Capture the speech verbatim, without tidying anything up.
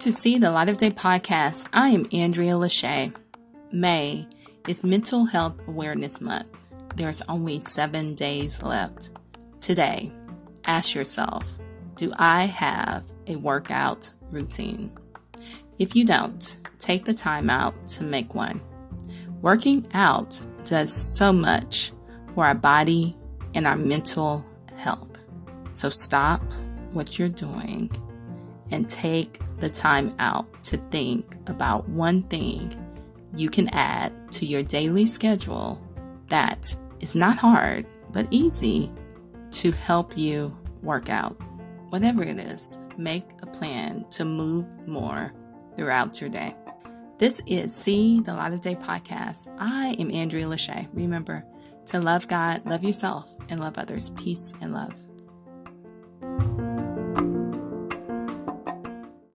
Welcome to See the Light of Day Podcast. I am Andrea Lachey. May is Mental Health Awareness Month. There's only seven days left. Today, ask yourself, do I have a workout routine? If you don't, take the time out to make one. Working out does so much for our body and our mental health. So stop what you're doing and take the time out to think about one thing you can add to your daily schedule that is not hard, but easy to help you work out. Whatever it is, make a plan to move more throughout your day. This is See the Light of Day Podcast. I am Andrea Lachey. Remember to love God, love yourself, and love others. Peace and love.